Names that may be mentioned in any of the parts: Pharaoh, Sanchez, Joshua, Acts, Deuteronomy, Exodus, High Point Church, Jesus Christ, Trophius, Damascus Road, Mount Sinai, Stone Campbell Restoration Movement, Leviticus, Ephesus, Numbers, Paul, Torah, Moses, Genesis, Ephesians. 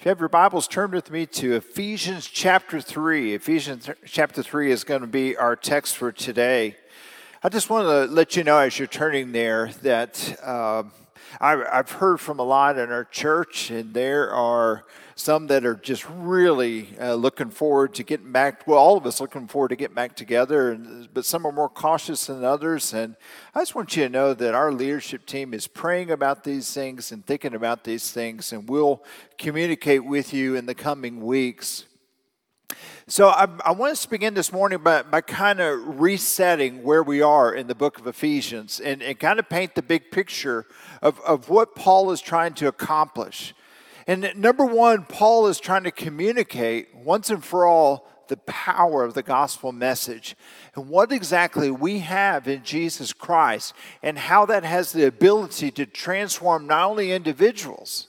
If you have your Bibles, turn with me to Ephesians chapter 3. Ephesians chapter 3 is going to be our text for today. I just want to let you know as you're turning there that I've heard from a lot in our church, and there are some that are just really looking forward to getting back. Well, all of us looking forward to getting back together, but some are more cautious than others. And I just want you to know that our leadership team is praying about these things and thinking about these things, and we'll communicate with you in the coming weeks. So I want us to begin this morning by kind of resetting where we are in the book of Ephesians and kind of paint the big picture of what Paul is trying to accomplish. And number one, Paul is trying to communicate once and for all the power of the gospel message and what exactly we have in Jesus Christ and how that has the ability to transform not only individuals,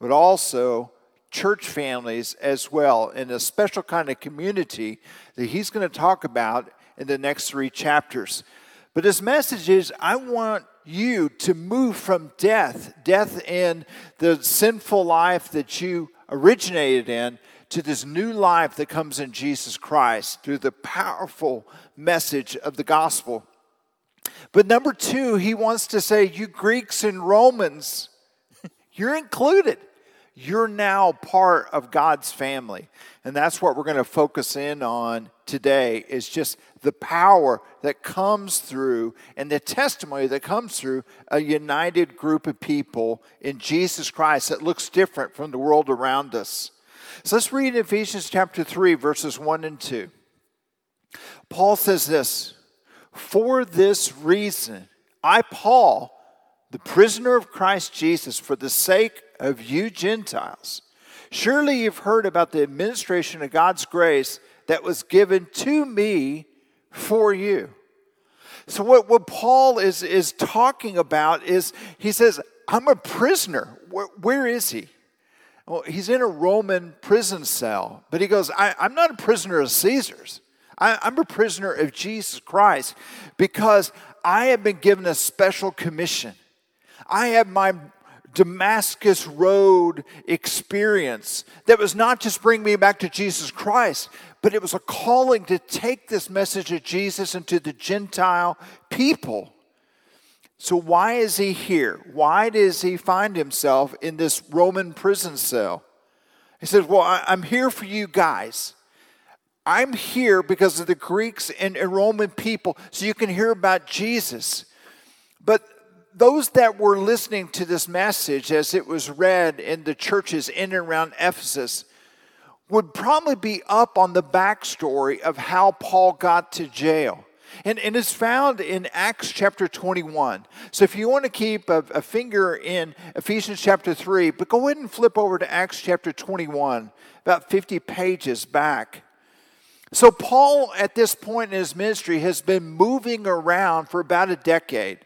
but also church families as well in a special kind of community that he's going to talk about in the next three chapters. But his message is, I want you to move from death in the sinful life that you originated in, to this new life that comes in Jesus Christ through the powerful message of the gospel. But number two, he wants to say, you Greeks and Romans, you're included. You're now part of God's family. And that's what we're going to focus in on today, is just the power that comes through and the testimony that comes through a united group of people in Jesus Christ that looks different from the world around us. So let's read Ephesians chapter 3, verses 1 and 2. Paul says this, "For this reason, I, Paul, the prisoner of Christ Jesus, for the sake of you Gentiles. Surely you've heard about the administration of God's grace that was given to me for you." So what Paul is talking about is, he says, I'm a prisoner. Where is he? Well, he's in a Roman prison cell. But he goes, I'm not a prisoner of Caesar's. I'm a prisoner of Jesus Christ, because I have been given a special commission. I have my Damascus Road experience that was not just bring me back to Jesus Christ, but it was a calling to take this message of Jesus into the Gentile people. So why is he here? Why does he find himself in this Roman prison cell? He says, well, I'm here for you guys. I'm here because of the Greeks and Roman people, so you can hear about Jesus. But those that were listening to this message as it was read in the churches in and around Ephesus would probably be up on the backstory of how Paul got to jail. And it's found in Acts chapter 21. So if you want to keep a finger in Ephesians chapter 3, but go ahead and flip over to Acts chapter 21, about 50 pages back. So Paul, at this point in his ministry, has been moving around for about a decade.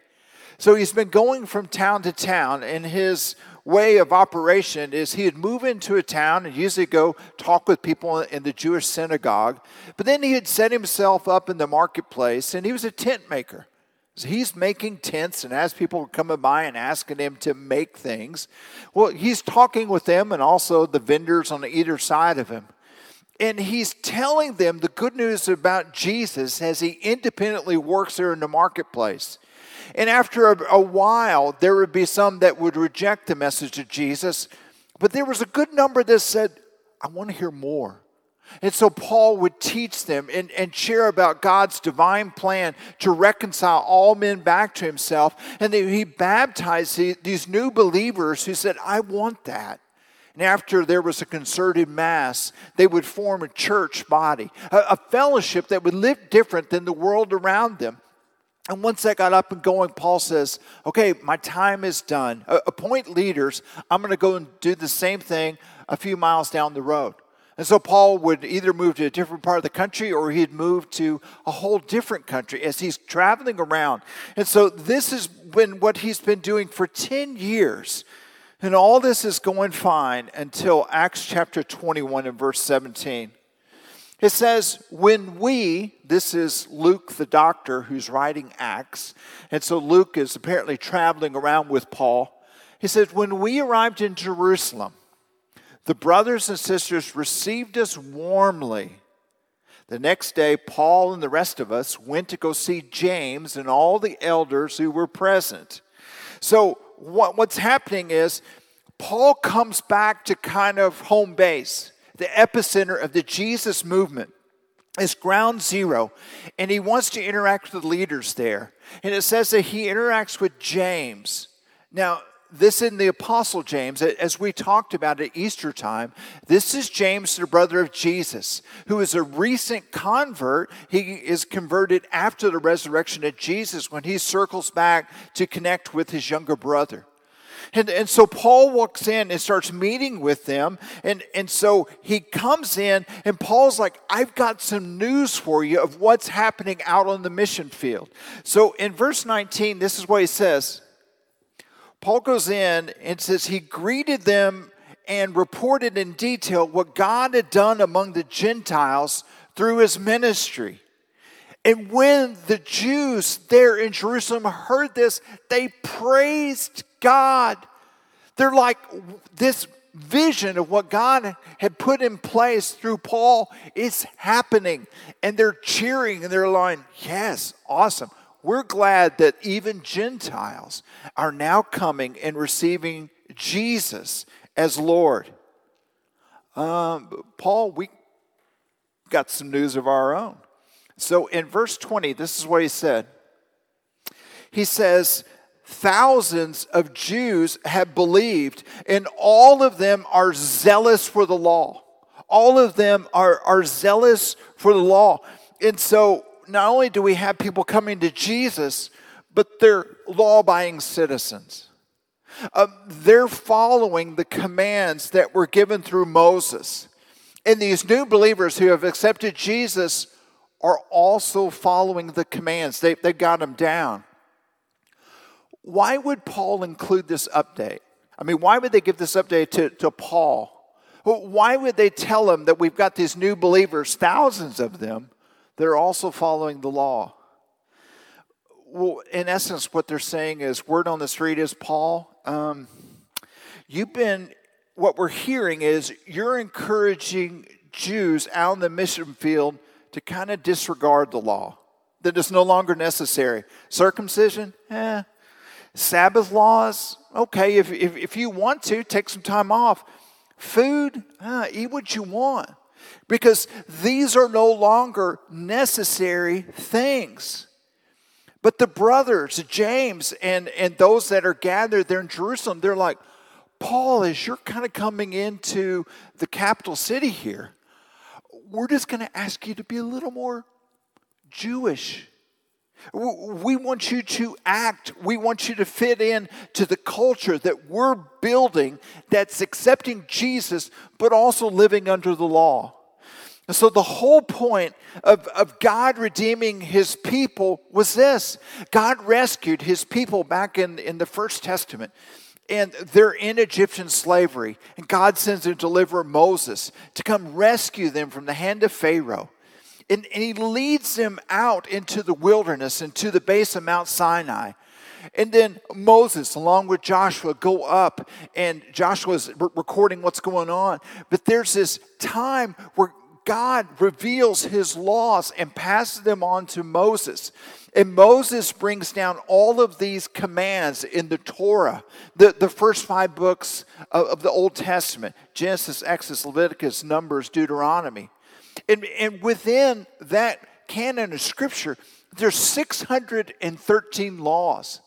So he's been going from town to town, and his way of operation is he would move into a town and usually go talk with people in the Jewish synagogue. But then he had set himself up in the marketplace, and he was a tent maker. So he's making tents and has people coming by and asking him to make things. Well, he's talking with them and also the vendors on either side of him. And he's telling them the good news about Jesus as he independently works there in the marketplace. And after a while, there would be some that would reject the message of Jesus. But there was a good number that said, I want to hear more. And so Paul would teach them and share about God's divine plan to reconcile all men back to himself. And he baptized these new believers who said, I want that. And after there was a concerted mass, they would form a church body, a fellowship that would live different than the world around them. And once that got up and going, Paul says, okay, my time is done. Appoint leaders. I'm going to go and do the same thing a few miles down the road. And so Paul would either move to a different part of the country or he'd move to a whole different country as he's traveling around. And so this has been what he's been doing for 10 years. And all this is going fine until Acts chapter 21 and verse 17. It says, when we, this is Luke the doctor who's writing Acts, and so Luke is apparently traveling around with Paul. He says, when we arrived in Jerusalem, The brothers and sisters received us warmly. The next day, Paul and the rest of us went to go see James and all the elders who were present. So what's happening is Paul comes back to kind of home base, the epicenter of the Jesus movement. It's ground zero, and he wants to interact with the leaders there. And it says that he interacts with James. Now, this is the Apostle James, as we talked about at Easter time. This is James, the brother of Jesus, who is a recent convert. He is converted after the resurrection of Jesus when he circles back to connect with his younger brother. And so Paul walks in and starts meeting with them. And so he comes in, and Paul's like, I've got some news for you of what's happening out on the mission field. So in verse 19, this is what he says. Paul goes in and says he greeted them and reported in detail what God had done among the Gentiles through his ministry. And when the Jews there in Jerusalem heard this, they praised God. They're like, this vision of what God had put in place through Paul is happening. And they're cheering and they're lying, yes, awesome. We're glad that even Gentiles are now coming and receiving Jesus as Lord. Paul, we got some news of our own. So in verse 20, this is what he said. He says, thousands of Jews have believed, and all of them are zealous for the law. All of them are zealous for the law. And so, not only do we have people coming to Jesus, but they're law-abiding citizens. They're following the commands that were given through Moses. And these new believers who have accepted Jesus are also following the commands. They've got them down. Why would Paul include this update? I mean, why would they give this update to Paul? Why would they tell him that we've got these new believers, thousands of them, they're also following the law? Well, in essence, what they're saying is, word on the street is, Paul, what we're hearing is you're encouraging Jews out on the mission field to kind of disregard the law, that it's no longer necessary. Circumcision? Sabbath laws? Okay, if you want to, take some time off. Food? Eat what you want. Because these are no longer necessary things. But the brothers, James, and those that are gathered there in Jerusalem, they're like, Paul, as you're kind of coming into the capital city here, we're just going to ask you to be a little more Jewish. We want you to act. We want you to fit in to the culture that we're building that's accepting Jesus but also living under the law. And so the whole point of God redeeming his people was this. God rescued his people back in the First Testament. And they're in Egyptian slavery. And God sends a deliverer, Moses, to come rescue them from the hand of Pharaoh. And he leads them out into the wilderness, into the base of Mount Sinai. And then Moses, along with Joshua, go up. And Joshua's recording what's going on. But there's this time where God reveals his laws and passes them on to Moses. And Moses brings down all of these commands in the Torah, the first five books of the Old Testament, Genesis, Exodus, Leviticus, Numbers, Deuteronomy. And within that canon of Scripture, there's 613 laws.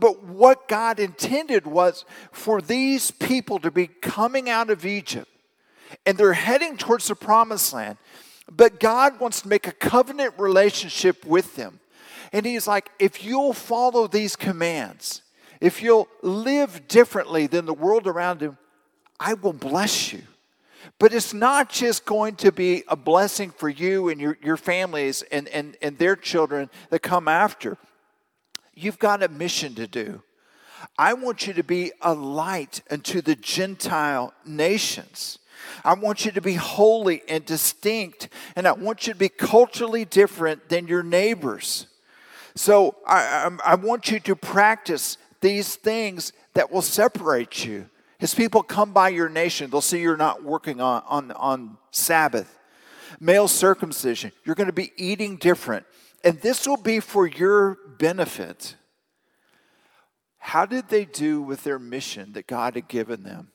But what God intended was for these people to be coming out of Egypt, and they're heading towards the Promised Land. But God wants to make a covenant relationship with them. And he's like, if you'll follow these commands, if you'll live differently than the world around them, I will bless you. But it's not just going to be a blessing for you and your families and their children that come after. You've got a mission to do. I want you to be a light unto the Gentile nations. I want you to be holy and distinct. And I want you to be culturally different than your neighbors. So I want you to practice these things that will separate you. His people come by your nation. They'll see you're not working on Sabbath. Male circumcision. You're going to be eating different. And this will be for your benefit. How did they do with their mission that God had given them?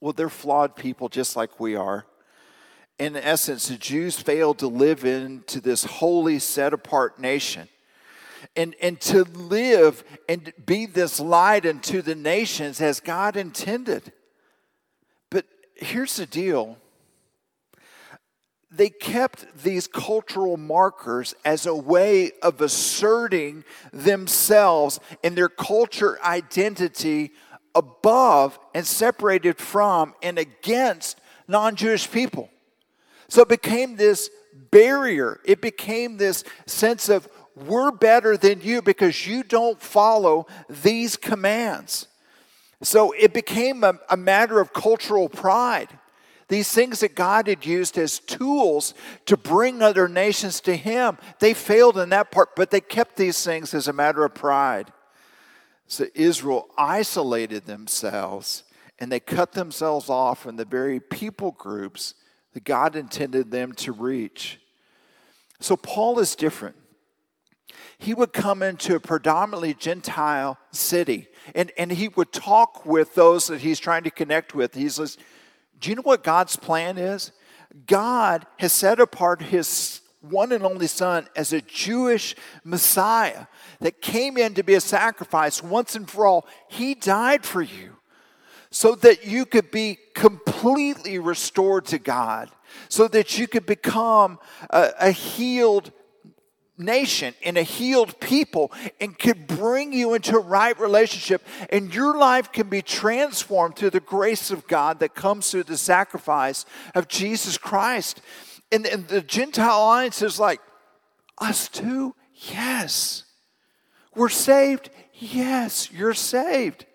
Well, they're flawed people just like we are. In essence, the Jews failed to live into this holy, set-apart nation. And to live and be this light unto the nations as God intended. But here's the deal. They kept these cultural markers as a way of asserting themselves and their culture identity above and separated from and against non-Jewish people. So it became this barrier. It became this sense of, we're better than you because you don't follow these commands. So it became a matter of cultural pride. These things that God had used as tools to bring other nations to Him, they failed in that part, but they kept these things as a matter of pride. So Israel isolated themselves, and they cut themselves off from the very people groups that God intended them to reach. So Paul is different. He would come into a predominantly Gentile city, and he would talk with those that he's trying to connect with. He says, do you know what God's plan is? God has set apart His one and only Son as a Jewish Messiah that came in to be a sacrifice once and for all. He died for you so that you could be completely restored to God, so that you could become a healed nation and a healed people and could bring you into a right relationship, and your life can be transformed through the grace of God that comes through the sacrifice of Jesus Christ. And the Gentile audience is like, us too? Yes. We're saved? Yes, you're saved.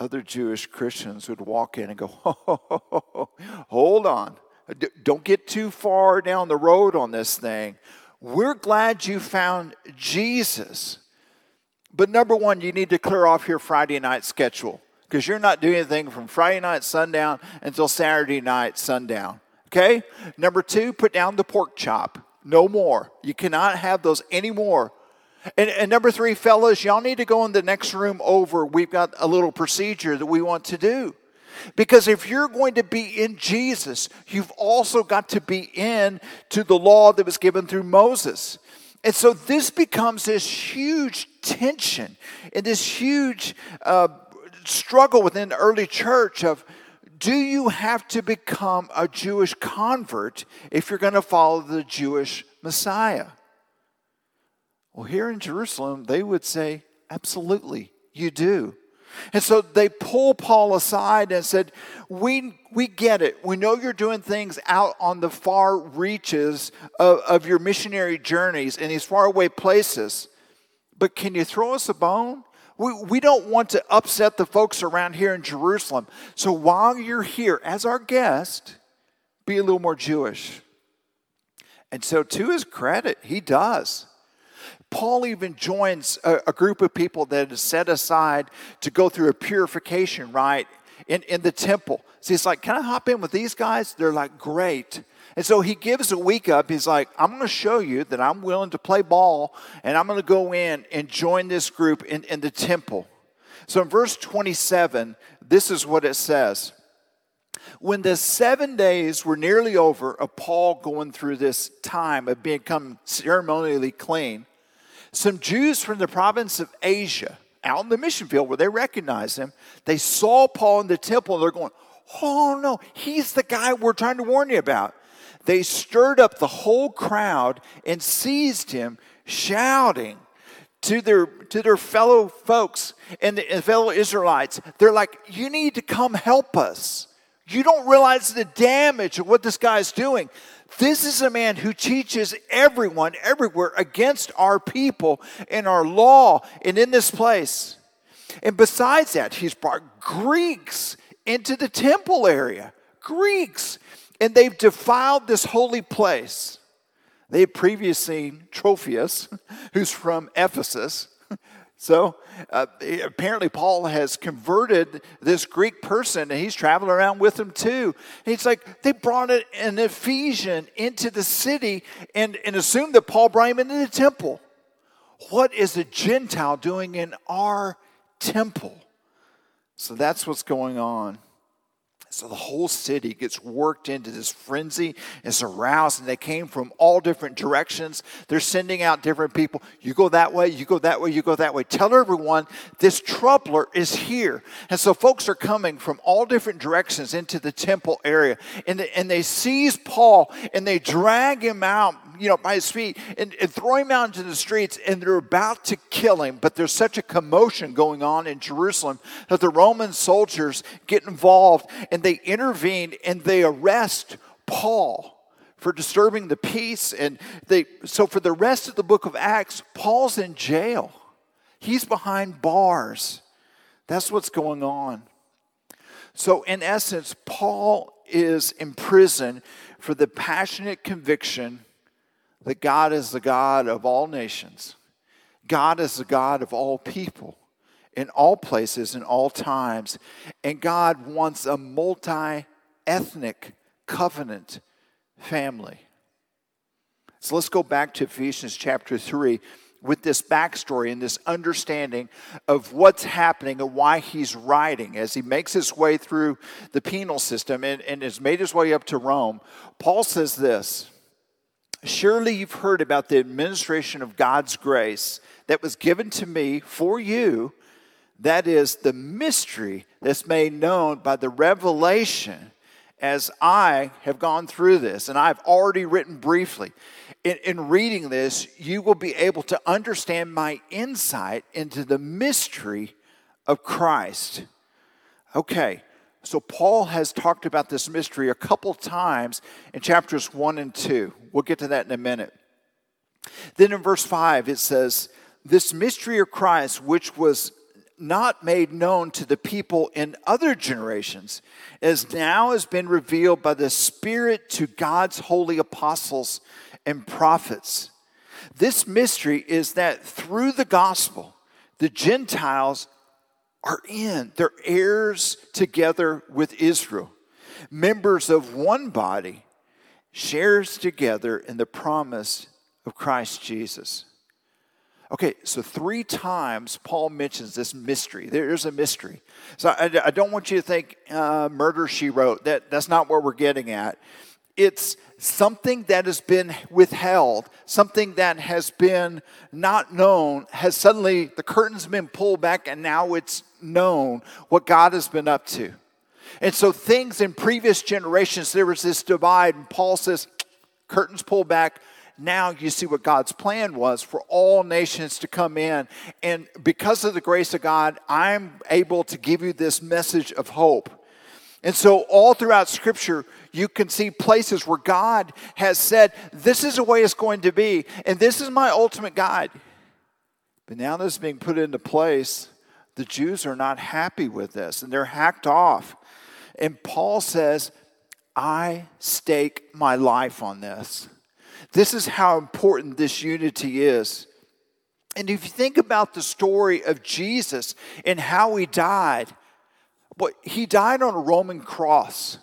Other Jewish Christians would walk in and go, hold on. Don't get too far down the road on this thing. We're glad you found Jesus. But number one, you need to clear off your Friday night schedule because you're not doing anything from Friday night sundown until Saturday night sundown. Okay? Number two, put down the pork chop. No more. You cannot have those anymore. And number three, fellas, y'all need to go in the next room over. We've got a little procedure that we want to do. Because if you're going to be in Jesus, you've also got to be in to the law that was given through Moses. And so this becomes this huge tension and this huge struggle within the early church of, do you have to become a Jewish convert if you're going to follow the Jewish Messiah? Well, here in Jerusalem, they would say, absolutely, you do. And so they pull Paul aside and said, we get it. We know you're doing things out on the far reaches of your missionary journeys in these faraway places. But can you throw us a bone? We don't want to upset the folks around here in Jerusalem. So while you're here as our guest, be a little more Jewish. And so to his credit, he does. Paul even joins a group of people that is set aside to go through a purification rite in the temple. So he's like, can I hop in with these guys? They're like, great. And so he gives a week up. He's like, I'm going to show you that I'm willing to play ball, and I'm going to go in and join this group in the temple. So in verse 27, this is what it says. When the 7 days were nearly over of Paul going through this time of becoming ceremonially clean, some Jews from the province of Asia, out in the mission field where they recognized him, they saw Paul in the temple and they're going, oh no, he's the guy we're trying to warn you about. They stirred up the whole crowd and seized him, shouting to their fellow folks and fellow Israelites. They're like, you need to come help us. You don't realize the damage of what this guy is doing. This is a man who teaches everyone, everywhere, against our people and our law and in this place. And besides that, he's brought Greeks into the temple area. Greeks. And they've defiled this holy place. They had previously seen Trophius, who's from Ephesus, So apparently Paul has converted this Greek person, and he's traveling around with him too. And he's like, they brought an Ephesian into the city and assumed that Paul brought him into the temple. What is a Gentile doing in our temple? So that's what's going on. So the whole city gets worked into this frenzy. It's aroused, and they came from all different directions. They're sending out different people. You go that way, you go that way, you go that way. Tell everyone this troubler is here. And so folks are coming from all different directions into the temple area. And they seize Paul, and they drag him out, you know, by his feet, and throw him out into the streets, and they're about to kill him. But there's such a commotion going on in Jerusalem that the Roman soldiers get involved, and they intervene, and they arrest Paul for disturbing the peace. So for the rest of the book of Acts, Paul's in jail. He's behind bars. That's what's going on. So in essence, Paul is in prison for the passionate conviction that God is the God of all nations. God is the God of all people, in all places, in all times. And God wants a multi-ethnic covenant family. So let's go back to Ephesians chapter 3 with this backstory and this understanding of what's happening and why he's writing. As he makes his way through the penal system and has made his way up to Rome, Paul says this, "Surely you've heard about the administration of God's grace that was given to me for you. That is the mystery that's made known by the revelation as I have gone through this. And I've already written briefly. In reading this, you will be able to understand my insight into the mystery of Christ." Okay, so Paul has talked about this mystery a couple times in chapters 1 and 2. We'll get to that in a minute. Then in verse 5 it says, "This mystery of Christ, which was not made known to the people in other generations, as now has been revealed by the Spirit to God's holy apostles and prophets. This mystery is that through the gospel, the Gentiles are in. They're heirs together with Israel, members of one body, shares together in the promise of Christ Jesus." Okay, so 3 times Paul mentions this mystery. There's a mystery. So I don't want you to think Murder, She Wrote. That's not what we're getting at. It's something that has been withheld, something that has been not known, has suddenly, the curtain's been pulled back, and now it's known what God has been up to. And so things in previous generations, there was this divide, and Paul says, curtains pulled back. Now you see what God's plan was for all nations to come in. And because of the grace of God, I'm able to give you this message of hope. And so all throughout Scripture, you can see places where God has said, this is the way it's going to be, and this is my ultimate guide. But now this is being put into place. The Jews are not happy with this, and they're hacked off. And Paul says, I stake my life on this. This is how important this unity is. And if you think about the story of Jesus and how he died, but he died on a Roman cross,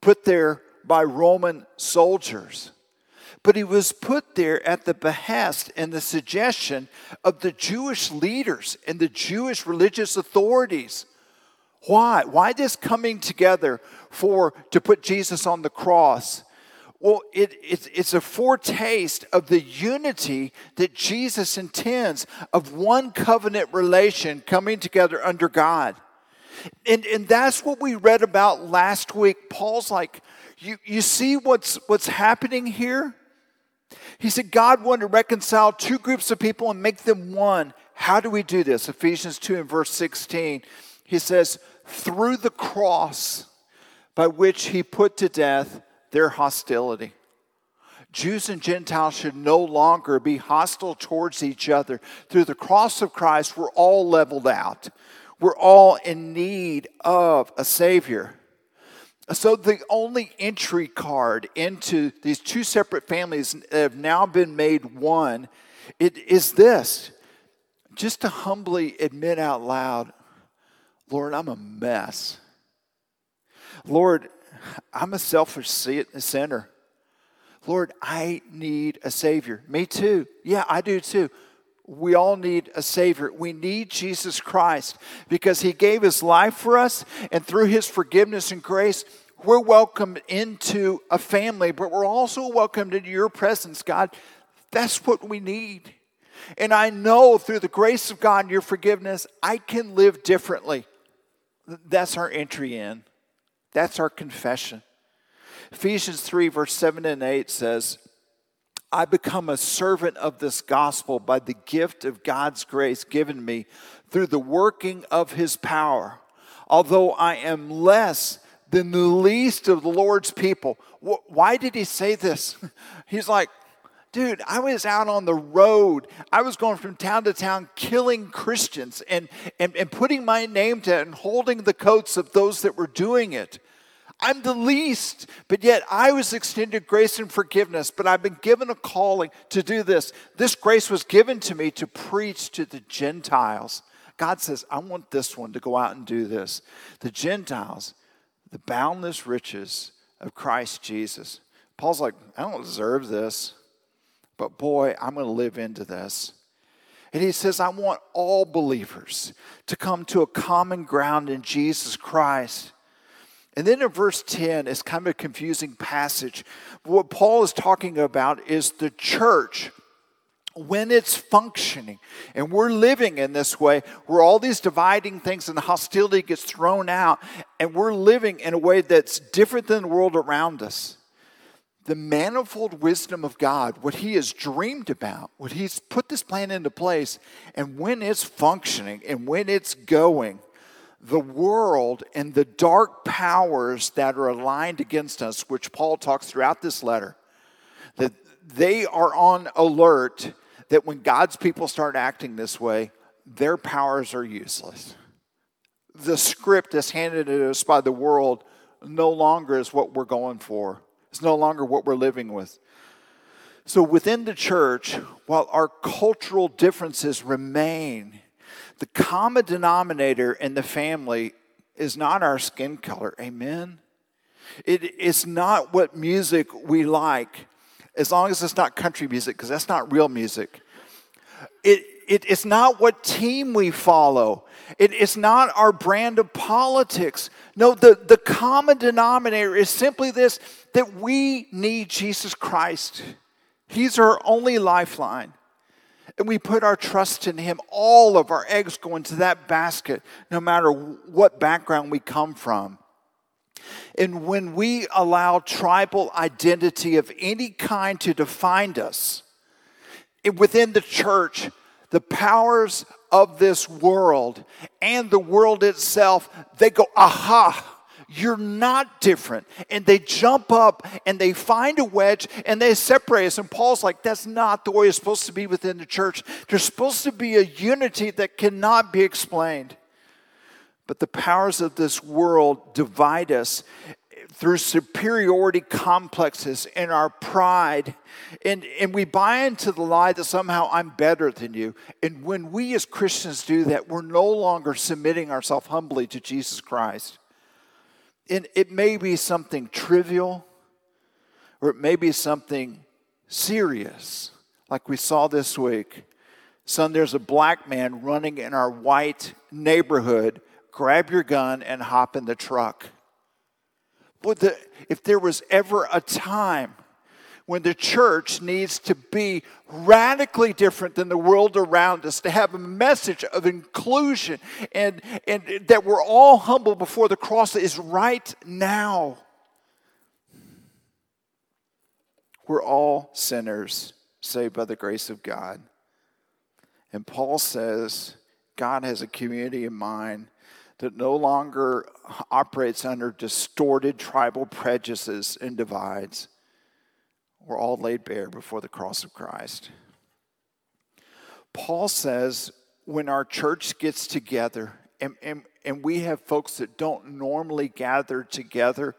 put there by Roman soldiers. But he was put there at the behest and the suggestion of the Jewish leaders and the Jewish religious authorities. Why? Why this coming together to put Jesus on the cross? Well, it's a foretaste of the unity that Jesus intends of one covenant relation coming together under God. And that's what we read about last week. Paul's like, you see what's happening here? He said, God wanted to reconcile 2 groups of people and make them one. How do we do this? Ephesians 2 and verse 16. He says, through the cross by which he put to death their hostility. Jews and Gentiles should no longer be hostile towards each other. Through the cross of Christ, we're all leveled out. We're all in need of a Savior. So the only entry card into these 2 separate families that have now been made one, it is this. just to humbly admit out loud, Lord, I'm a mess. Lord, I'm a selfish sinner. Lord, I need a Savior. Me too. Yeah, I do too. We all need a Savior. We need Jesus Christ because He gave His life for us, and through His forgiveness and grace, we're welcomed into a family, but we're also welcomed into your presence, God. That's what we need. And I know through the grace of God and your forgiveness, I can live differently. That's our entry in. That's our confession. Ephesians 3, verse 7 and 8 says, I become a servant of this gospel by the gift of God's grace given me through the working of His power. Although I am less than the least of the Lord's people. Why did he say this? He's like, dude, I was out on the road. I was going from town to town killing Christians and putting my name to it and holding the coats of those that were doing it. I'm the least, but yet I was extended grace and forgiveness, but I've been given a calling to do this. This grace was given to me to preach to the Gentiles. God says, I want this one to go out and do this. The Gentiles, the boundless riches of Christ Jesus. Paul's like, I don't deserve this, but boy, I'm going to live into this. And he says, I want all believers to come to a common ground in Jesus Christ. And then in verse 10, it's kind of a confusing passage. What Paul is talking about is the church. When it's functioning, and we're living in this way, where all these dividing things and the hostility gets thrown out, and we're living in a way that's different than the world around us. The manifold wisdom of God, what He has dreamed about, what He's put this plan into place, and when it's functioning and when it's going, the world and the dark powers that are aligned against us, which Paul talks throughout this letter, that they are on alert. That when God's people start acting this way, their powers are useless. The script that's handed to us by the world no longer is what we're going for. It's no longer what we're living with. So within the church, while our cultural differences remain, the common denominator in the family is not our skin color. Amen? It's not what music we like. As long as it's not country music, because that's not real music. It's not what team we follow. It's not our brand of politics. No, the common denominator is simply this, that we need Jesus Christ. He's our only lifeline. And we put our trust in Him. All of our eggs go into that basket, no matter what background we come from. And when we allow tribal identity of any kind to define us, within the church, the powers of this world and the world itself, they go, aha, you're not different. And they jump up and they find a wedge and they separate us. And Paul's like, that's not the way it's supposed to be within the church. There's supposed to be a unity that cannot be explained. But the powers of this world divide us through superiority complexes and our pride. And we buy into the lie that somehow I'm better than you. And when we as Christians do that, we're no longer submitting ourselves humbly to Jesus Christ. And it may be something trivial, or it may be something serious, like we saw this week. Son, there's a black man running in our white neighborhood. Grab your gun and hop in the truck. But if there was ever a time when the church needs to be radically different than the world around us, to have a message of inclusion and that we're all humble before the cross, is right now. We're all sinners saved by the grace of God. And Paul says God has a community in mind that no longer operates under distorted tribal prejudices and divides. We're all laid bare before the cross of Christ. Paul says when our church gets together, and we have folks that don't normally gather together,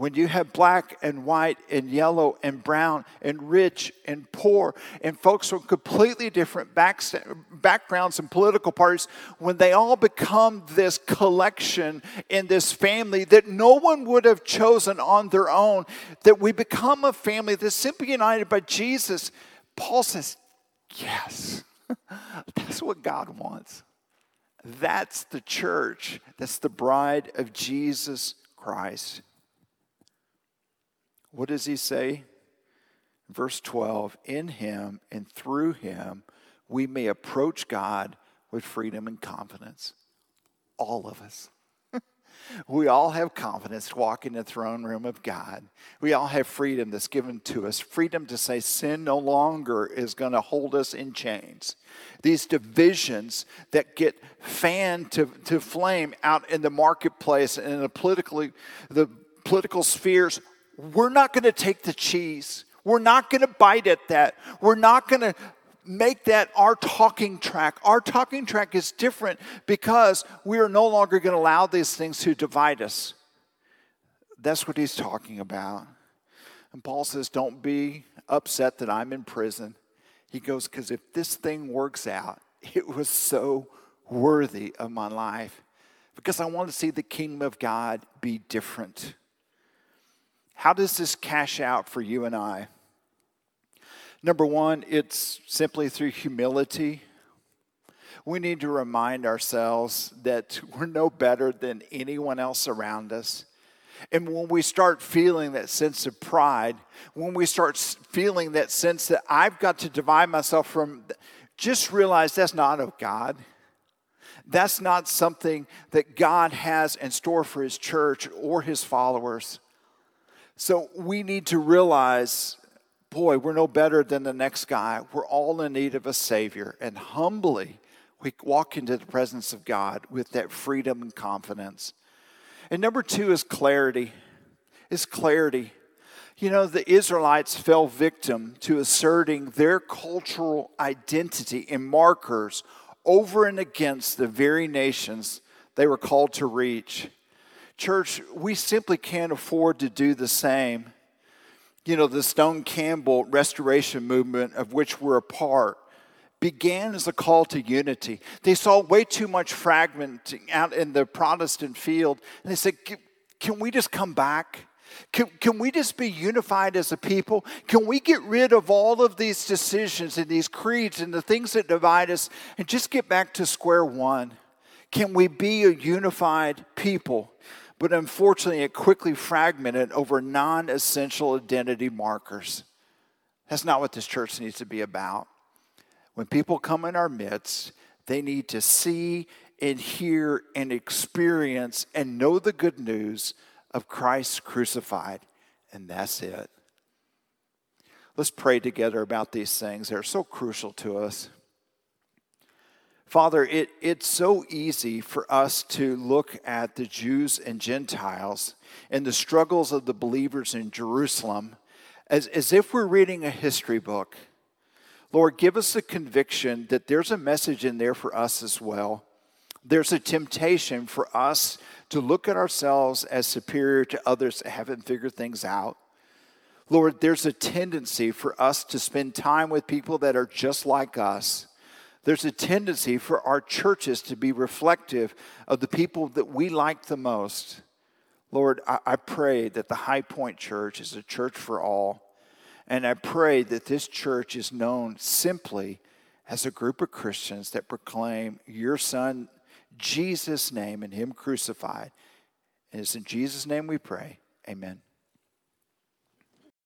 When you have black and white and yellow and brown and rich and poor and folks from completely different backgrounds and political parties, when they all become this collection in this family that no one would have chosen on their own, that we become a family that's simply united by Jesus, Paul says, yes, that's what God wants. That's the church. That's the bride of Jesus Christ. What does he say? Verse 12, in him and through him, we may approach God with freedom and confidence. All of us. We all have confidence to walk in the throne room of God. We all have freedom that's given to us. Freedom to say sin no longer is going to hold us in chains. These divisions that get fanned to flame out in the marketplace and in the political spheres, we're not going to take the cheese. We're not going to bite at that. We're not going to make that our talking track. Our talking track is different because we are no longer going to allow these things to divide us. That's what he's talking about. And Paul says, don't be upset that I'm in prison. He goes, because if this thing works out, it was so worthy of my life because I want to see the kingdom of God be different. How does this cash out for you and I? Number one, it's simply through humility. We need to remind ourselves that we're no better than anyone else around us. And when we start feeling that sense of pride, when we start feeling that sense that I've got to divide myself from, just realize that's not of God. That's not something that God has in store for his church or his followers. So we need to realize, boy, we're no better than the next guy. We're all in need of a Savior. And humbly, we walk into the presence of God with that freedom and confidence. And number two is clarity. It's clarity. You know, the Israelites fell victim to asserting their cultural identity and markers over and against the very nations they were called to reach. Church, we simply can't afford to do the same. You know, the Stone Campbell Restoration Movement, of which we're a part, began as a call to unity. They saw way too much fragmenting out in the Protestant field. And they said, can we just come back? Can we just be unified as a people? Can we get rid of all of these decisions and these creeds and the things that divide us and just get back to square one? Can we be a unified people? But unfortunately, it quickly fragmented over non-essential identity markers. That's not what this church needs to be about. When people come in our midst, they need to see and hear and experience and know the good news of Christ crucified. And that's it. Let's pray together about these things. They're so crucial to us. Father, it's so easy for us to look at the Jews and Gentiles and the struggles of the believers in Jerusalem as if we're reading a history book. Lord, give us the conviction that there's a message in there for us as well. There's a temptation for us to look at ourselves as superior to others that haven't figured things out. Lord, there's a tendency for us to spend time with people that are just like us. There's a tendency for our churches to be reflective of the people that we like the most. Lord, I pray that the High Point Church is a church for all. And I pray that this church is known simply as a group of Christians that proclaim your Son, Jesus' name, and him crucified. And it's in Jesus' name we pray. Amen.